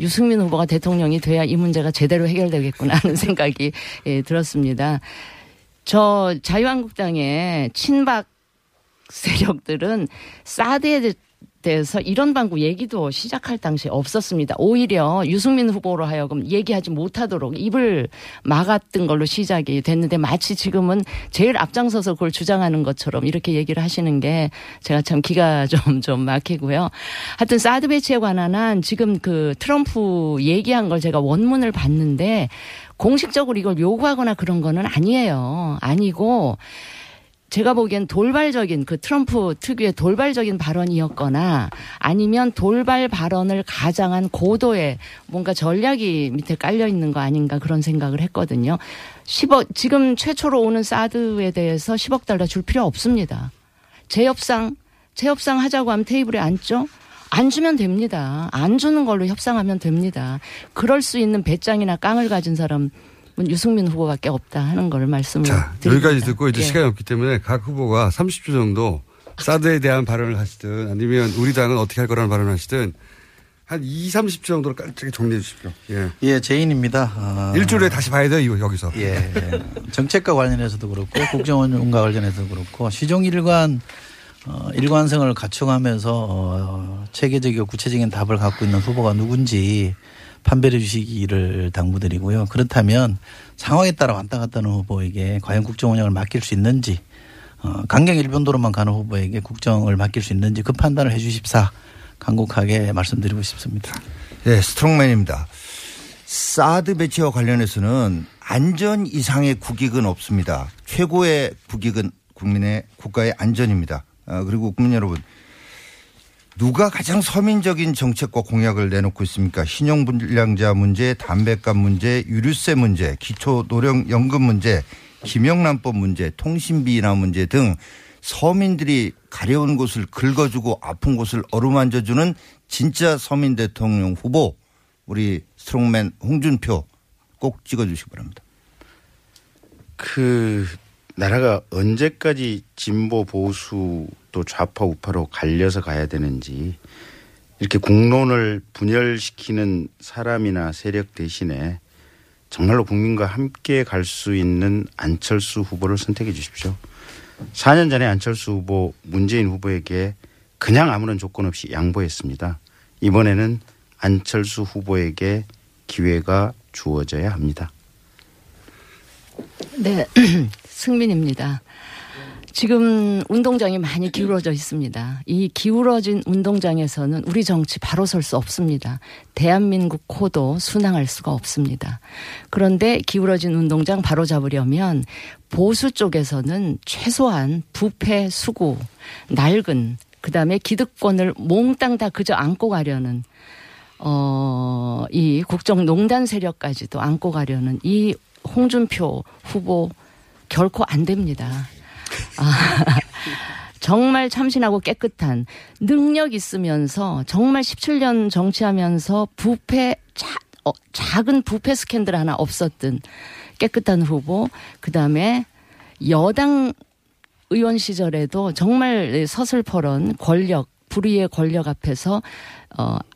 유승민 후보가 대통령이 돼야 이 문제가 제대로 해결되겠구나 하는 생각이 예, 들었습니다. 저 자유한국당의 친박 세력들은 사드에 대해서 이런 방구 얘기도 시작할 당시 없었습니다. 오히려 유승민 후보로 하여금 얘기하지 못하도록 입을 막았던 걸로 시작이 됐는데 마치 지금은 제일 앞장서서 그걸 주장하는 것처럼 이렇게 얘기를 하시는 게 제가 참 기가 좀 막히고요. 하여튼 사드 배치에 관한 한 지금 그 트럼프 얘기한 걸 제가 원문을 봤는데 공식적으로 이걸 요구하거나 그런 거는 아니에요. 아니고 제가 보기엔 돌발적인 그 트럼프 특유의 돌발적인 발언이었거나 아니면 돌발 발언을 가장한 고도의 뭔가 전략이 밑에 깔려 있는 거 아닌가 그런 생각을 했거든요. 10억 지금 최초로 오는 사드에 대해서 10억 달러 줄 필요 없습니다. 재협상 하자고 하면 테이블에 앉죠. 안 주면 됩니다. 안 주는 걸로 협상하면 됩니다. 그럴 수 있는 배짱이나 깡을 가진 사람. 유승민 후보밖에 없다 하는 걸 말씀을 자, 드립니다. 여기까지 듣고 이제 예. 시간이 없기 때문에 각 후보가 30초 정도 사드에 대한 발언을 하시든 아니면 우리 당은 어떻게 할 거라는 발언을 하시든 한 20-30초 정도로 깔끔하게 정리해 주십시오. 예, 예 제인입니다. 일주일에 다시 봐야 돼요. 이거 여기서. 예, 예. 정책과 관련해서도 그렇고 국정원과 관련해서도 그렇고 시종일관 일관성을 갖춰가면서 체계적이고 구체적인 답을 갖고 있는 후보가 누군지 판별해 주시기를 당부드리고요. 그렇다면 상황에 따라 왔다 갔다 하는 후보에게 과연 국정 운영을 맡길 수 있는지 강경 일변도로만 가는 후보에게 국정을 맡길 수 있는지 그 판단을 해 주십사 간곡하게 말씀드리고 싶습니다. 네. 스트롱맨입니다. 사드 배치와 관련해서는 안전 이상의 국익은 없습니다. 최고의 국익은 국가의 안전입니다. 그리고 국민 여러분 누가 가장 서민적인 정책과 공약을 내놓고 있습니까? 신용불량자 문제, 담뱃값 문제, 유류세 문제, 기초노령연금 문제, 김영란법 문제, 통신비 인하 문제 등 서민들이 가려운 곳을 긁어주고 아픈 곳을 어루만져주는 진짜 서민 대통령 후보, 우리 스트롱맨 홍준표 꼭 찍어주시기 바랍니다. 그 나라가 언제까지 진보 보수 또 좌파 우파로 갈려서 가야 되는지, 이렇게 국론을 분열시키는 사람이나 세력 대신에 정말로 국민과 함께 갈 수 있는 안철수 후보를 선택해 주십시오. 4년 전에 안철수 후보, 문재인 후보에게 그냥 아무런 조건 없이 양보했습니다. 이번에는 안철수 후보에게 기회가 주어져야 합니다. 네, 승민입니다. 지금 운동장이 많이 기울어져 있습니다. 이 기울어진 운동장에서는 우리 정치 바로 설 수 없습니다. 대한민국 코도 순항할 수가 없습니다. 그런데 기울어진 운동장 바로 잡으려면 보수 쪽에서는 최소한 부패, 수구, 낡은, 그다음에 기득권을 몽땅 다 그저 안고 가려는 이 국정농단 세력까지도 안고 가려는 이 홍준표 후보 결코 안 됩니다. 정말 참신하고 깨끗한 능력 있으면서 정말 17년 정치하면서 부패 작은 부패 스캔들 하나 없었던 깨끗한 후보, 그다음에 여당 의원 시절에도 정말 서슬퍼런 권력, 불의의 권력 앞에서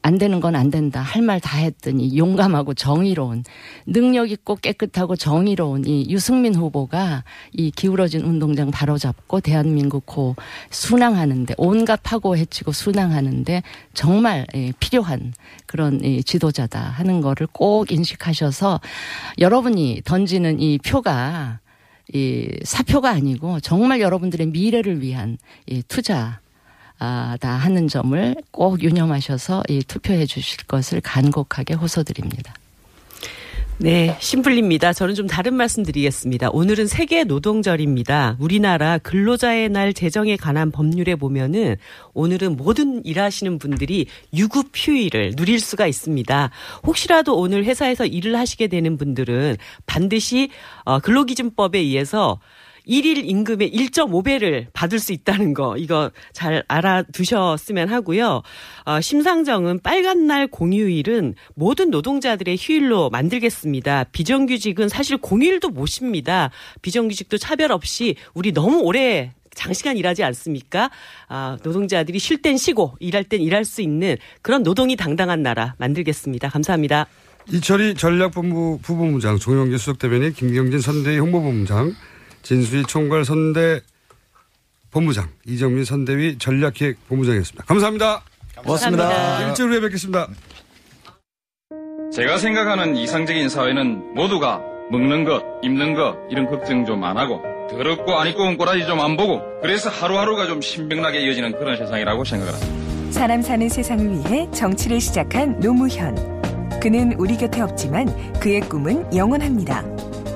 안 되는 건 안 된다, 할 말 다 했던 이 용감하고 정의로운, 능력 있고 깨끗하고 정의로운 이 유승민 후보가 이 기울어진 운동장 바로잡고 대한민국 코 순항하는데, 온갖 파고 해치고 순항하는데 정말 필요한 그런 지도자다 하는 거를 꼭 인식하셔서 여러분이 던지는 이 표가 이 사표가 아니고 정말 여러분들의 미래를 위한 이 투자 다 하는 점을 꼭 유념하셔서 이 투표해 주실 것을 간곡하게 호소드립니다. 네, 심플리입니다. 저는 좀 다른 말씀 드리겠습니다. 오늘은 세계 노동절입니다. 우리나라 근로자의 날 제정에 관한 법률에 보면은 오늘은 모든 일하시는 분들이 유급 휴일을 누릴 수가 있습니다. 혹시라도 오늘 회사에서 일을 하시게 되는 분들은 반드시 근로기준법에 의해서 1일 임금의 1.5배를 받을 수 있다는 거, 이거 잘 알아두셨으면 하고요. 심상정은 빨간 날 공휴일은 모든 노동자들의 휴일로 만들겠습니다. 비정규직은 사실 공휴일도 못 쉽니다. 비정규직도 차별 없이 우리 너무 오래 장시간 일하지 않습니까? 노동자들이 쉴 땐 쉬고 일할 땐 일할 수 있는 그런 노동이 당당한 나라 만들겠습니다. 감사합니다. 이철희 전략본부 부본부장, 정용기 수석대변인, 김경진 선대위 홍보본부장, 진수희 총괄선대 본부장, 이정미 선대위 전략기획본부장이었습니다. 감사합니다. 고맙습니다. 일주일 후에 뵙겠습니다. 제가 생각하는 이상적인 사회는 모두가 먹는 것, 입는 것 이런 걱정 좀 안 하고, 더럽고 안 입고 온 꼬라지 좀 안 보고, 그래서 하루하루가 좀 신명나게 이어지는 그런 세상이라고 생각을 합니다. 사람 사는 세상을 위해 정치를 시작한 노무현. 그는 우리 곁에 없지만 그의 꿈은 영원합니다.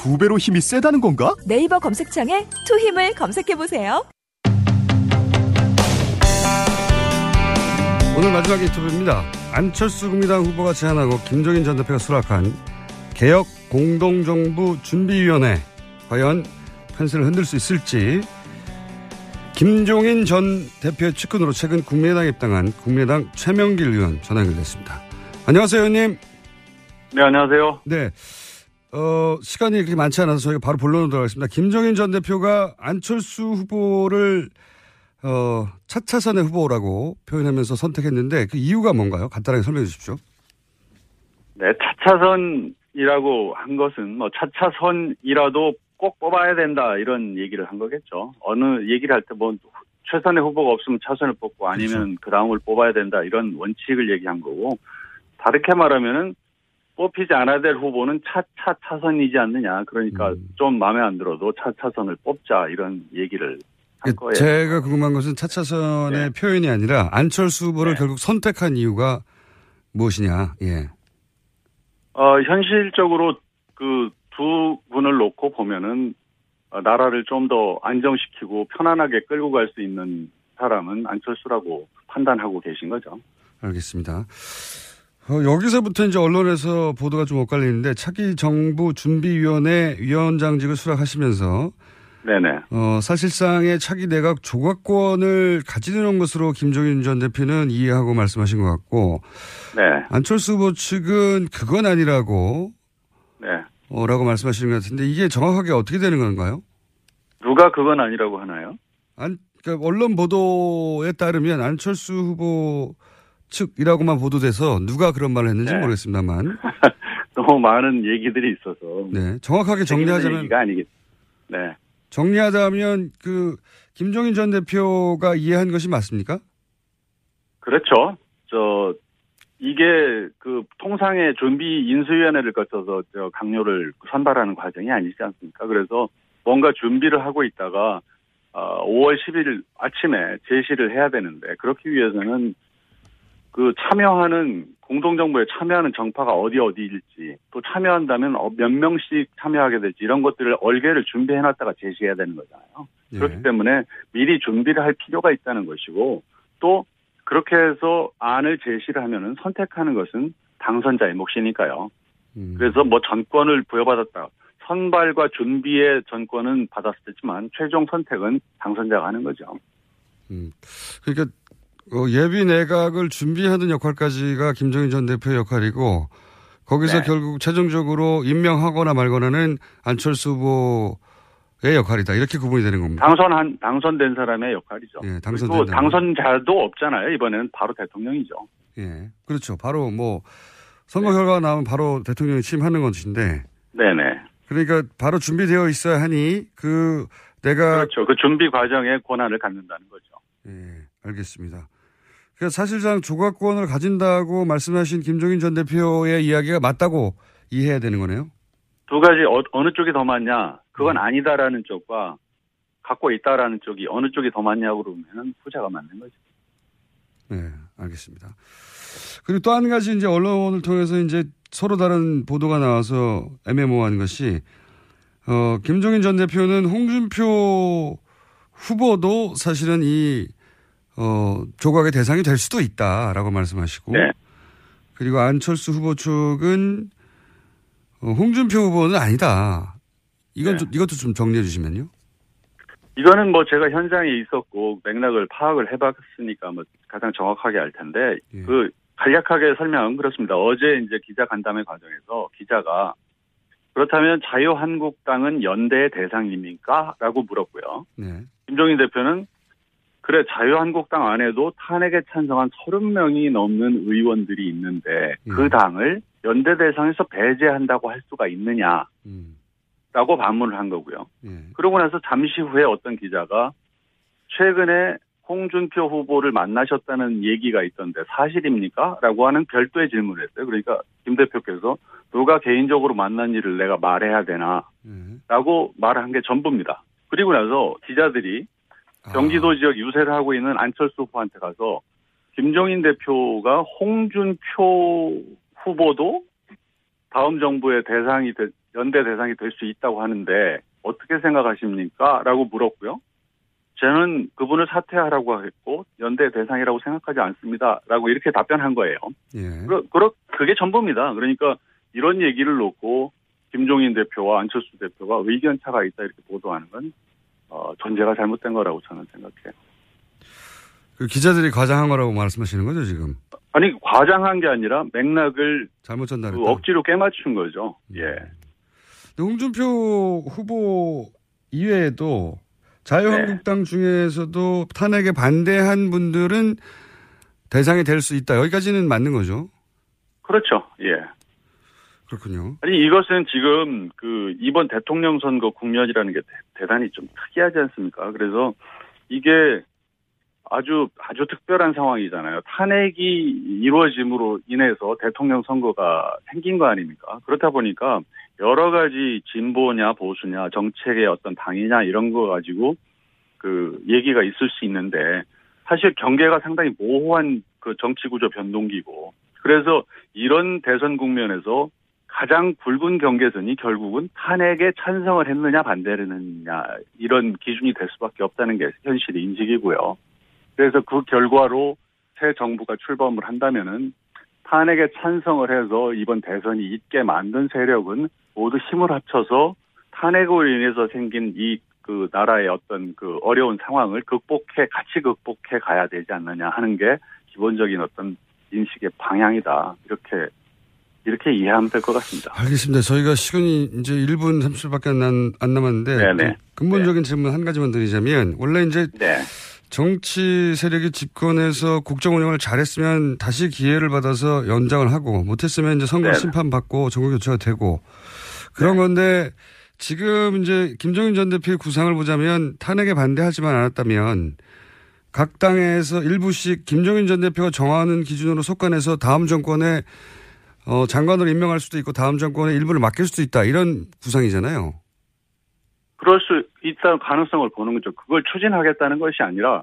2배로 힘이 세다는 건가? 네이버 검색창에 투힘을 검색해보세요. 오늘 마지막 인터뷰입니다. 안철수 국민의당 후보가 제안하고 김종인 전 대표가 수락한 개혁공동정부준비위원회, 과연 펜스를 흔들 수 있을지. 김종인 전 대표의 측근으로 최근 국민의당에 입당한 국민의당 최명길 의원 전화 연결됐습니다. 안녕하세요, 의원님. 네, 안녕하세요. 네. 시간이 그렇게 많지 않아서 저희가 바로 본론으로 들어가겠습니다. 김종인 전 대표가 안철수 후보를 차차선의 후보라고 표현하면서 선택했는데 그 이유가 뭔가요? 간단하게 설명해 주십시오. 네, 차차선 이라고 한 것은 뭐 차차선이라도 꼭 뽑아야 된다 이런 얘기를 한 거겠죠. 어느 얘기를 할 때 뭐 최선의 후보가 없으면 차선을 뽑고 아니면 그 다음을 뽑아야 된다 이런 원칙을 얘기한 거고, 다르게 말하면은 뽑히지 않아야 될 후보는 차선이지 않느냐. 그러니까 좀 마음에 안 들어도 차선을 뽑자 이런 얘기를 한 거예요. 제가 궁금한 것은 차선의 네. 표현이 아니라 안철수 후보를 네. 결국 선택한 이유가 무엇이냐. 예. 현실적으로 그 두 분을 놓고 보면은 나라를 좀 더 안정시키고 편안하게 끌고 갈 수 있는 사람은 안철수라고 판단하고 계신 거죠. 알겠습니다. 여기서부터 이제 언론에서 보도가 좀 엇갈리는데, 차기 정부 준비위원회 위원장직을 수락하시면서 네네. 사실상의 차기 내각 조각권을 가지는 것으로 김종인 전 대표는 이해하고 말씀하신 것 같고, 네. 안철수 후보 측은 그건 아니라고, 네. 라고 말씀하시는 것 같은데, 이게 정확하게 어떻게 되는 건가요? 누가 그건 아니라고 하나요? 그러니까 언론 보도에 따르면 안철수 후보 측이라고만 보도돼서 누가 그런 말을 했는지 네. 모르겠습니다만. 너무 많은 얘기들이 있어서. 네. 정확하게 정리하자면. 네. 정리하자면 김종인 전 대표가 이해한 것이 맞습니까? 그렇죠. 이게 통상의 준비 인수위원회를 거쳐서 강요를 선발하는 과정이 아니지 않습니까? 그래서 뭔가 준비를 하고 있다가 5월 10일 아침에 제시를 해야 되는데, 그렇기 위해서는 공동정부에 참여하는 정파가 어디일지, 또 참여한다면 몇 명씩 참여하게 될지, 이런 것들을 얼개를 준비해놨다가 제시해야 되는 거잖아요. 예. 그렇기 때문에 미리 준비를 할 필요가 있다는 것이고, 또 그렇게 해서 안을 제시를 하면은 선택하는 것은 당선자의 몫이니까요. 그래서 전권을 부여받았다. 선발과 준비의 전권은 받았었지만 최종 선택은 당선자가 하는 거죠. 그러니까 예비 내각을 준비하는 역할까지가 김종인 전 대표의 역할이고, 거기서 네. 결국 최종적으로 임명하거나 말거나는 안철수 후보의 역할이다. 이렇게 구분이 되는 겁니다. 당선된 사람의 역할이죠. 예, 그리고 당선자도 없잖아요. 이번에는 바로 대통령이죠. 예, 그렇죠. 바로 선거 결과가 나오면 바로 대통령이 취임하는 것인데. 네네. 그러니까 바로 준비되어 있어야 하니 그렇죠. 그 준비 과정에 권한을 갖는다는 거죠. 예, 알겠습니다. 사실상 조각권을 가진다고 말씀하신 김종인 전 대표의 이야기가 맞다고 이해해야 되는 거네요? 두 가지 어느 쪽이 더 맞냐, 그건 아니다라는 쪽과 갖고 있다라는 쪽이 어느 쪽이 더 맞냐고 그러면 후자가 맞는 거죠. 네, 알겠습니다. 그리고 또 한 가지 이제 언론을 통해서 이제 서로 다른 보도가 나와서 애매모호한 것이 김종인 전 대표는 홍준표 후보도 사실은 조각의 대상이 될 수도 있다라고 말씀하시고, 네. 그리고 안철수 후보 측은 홍준표 후보는 아니다. 이건 네. 이것도 좀 정리해 주시면요. 이거는 제가 현장에 있었고 맥락을 파악을 해봤으니까 가장 정확하게 알 텐데, 예. 간략하게 설명은 그렇습니다. 어제 이제 기자 간담회 과정에서 기자가 그렇다면 자유한국당은 연대의 대상입니까? 라고 물었고요. 네. 김종인 대표는 그래 자유한국당 안에도 탄핵에 찬성한 30명이 넘는 의원들이 있는데 그 당을 연대 대상에서 배제한다고 할 수가 있느냐라고 반문을 한 거고요. 그러고 나서 잠시 후에 어떤 기자가 최근에 홍준표 후보를 만나셨다는 얘기가 있던데 사실입니까? 라고 하는 별도의 질문을 했어요. 그러니까 김 대표께서 누가 개인적으로 만난 일을 내가 말해야 되나? 라고 말한 게 전부입니다. 그리고 나서 기자들이 경기도 지역 유세를 하고 있는 안철수 후보한테 가서 김종인 대표가 홍준표 후보도 다음 정부의 연대 대상이 될 수 있다고 하는데 어떻게 생각하십니까? 라고 물었고요. 저는 그분을 사퇴하라고 했고 연대 대상이라고 생각하지 않습니다라고 이렇게 답변한 거예요. 예. 그게 전부입니다. 그러니까 이런 얘기를 놓고 김종인 대표와 안철수 대표가 의견 차가 있다 이렇게 보도하는 건 전제가 잘못된 거라고 저는 생각해요. 기자들이 과장한 거라고 말씀하시는 거죠 지금? 아니 과장한 게 아니라 맥락을 잘못 전달했다. 억지로 깨맞춘 거죠. 예. 근데 홍준표 후보 이외에도 자유한국당 네. 중에서도 탄핵에 반대한 분들은 대상이 될 수 있다. 여기까지는 맞는 거죠? 그렇죠. 예. 그렇군요. 아니, 이것은 지금 그 이번 대통령 선거 국면이라는 게 대단히 좀 특이하지 않습니까? 그래서 이게 아주 특별한 상황이잖아요. 탄핵이 이루어짐으로 인해서 대통령 선거가 생긴 거 아닙니까? 그렇다 보니까 여러 가지 진보냐 보수냐 정책의 어떤 당이냐 이런 거 가지고 그 얘기가 있을 수 있는데 사실 경계가 상당히 모호한 그 정치구조 변동기고 그래서 이런 대선 국면에서 가장 굵은 경계선이 결국은 탄핵에 찬성을 했느냐 반대를 했느냐 이런 기준이 될 수밖에 없다는 게 현실의 인식이고요. 그래서 그 결과로 새 정부가 출범을 한다면은 탄핵에 찬성을 해서 이번 대선이 있게 만든 세력은 모두 힘을 합쳐서 탄핵으로 인해서 생긴 이 그 나라의 어떤 그 어려운 상황을 같이 극복해 가야 되지 않느냐 하는 게 기본적인 어떤 인식의 방향이다. 이렇게 이해하면 될 것 같습니다. 알겠습니다. 저희가 시간이 이제 1분 30초밖에 안 남았는데 네네. 근본적인 질문 한 가지만 드리자면 원래 이제 정치 세력이 집권해서 국정 운영을 잘했으면 다시 기회를 받아서 연장을 하고 못했으면 이제 선거 심판받고 정권 교체가 되고 그런 건데 지금 이제 김종인 전 대표의 구상을 보자면 탄핵에 반대하지만 않았다면 각 당에서 일부씩 김종인 전 대표가 정하는 기준으로 속관해서 다음 정권에 장관으로 임명할 수도 있고 다음 정권에 일부를 맡길 수도 있다. 이런 구상이잖아요. 그럴 수 있다는 가능성을 보는 거죠. 그걸 추진하겠다는 것이 아니라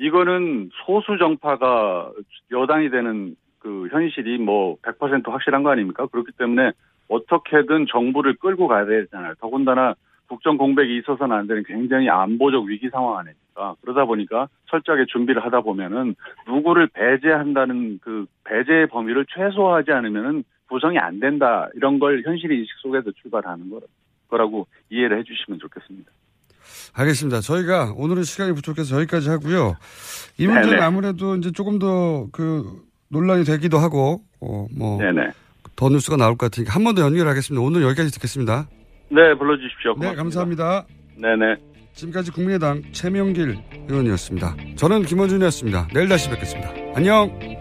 이거는 소수 정파가 여당이 되는 그 현실이 뭐 100% 확실한 거 아닙니까? 그렇기 때문에 어떻게든 정부를 끌고 가야 되잖아요. 더군다나 국정 공백이 있어서는 안 되는 굉장히 안보적 위기 상황 아닙니까? 그러다 보니까 철저하게 준비를 하다 보면은 누구를 배제한다는 그 배제의 범위를 최소화하지 않으면은 구성이 안 된다. 이런 걸 현실 인식 속에서 출발하는 거라고 이해를 해 주시면 좋겠습니다. 알겠습니다. 저희가 오늘은 시간이 부족해서 여기까지 하고요. 이 문제는 아무래도 이제 조금 더 그 논란이 되기도 하고, 더 뉴스가 나올 것 같으니까 한 번 더 연결하겠습니다. 오늘 여기까지 듣겠습니다. 네, 불러주십시오. 고맙습니다. 네, 감사합니다. 네네. 지금까지 국민의당 최명길 의원이었습니다. 저는 김원준이었습니다. 내일 다시 뵙겠습니다. 안녕.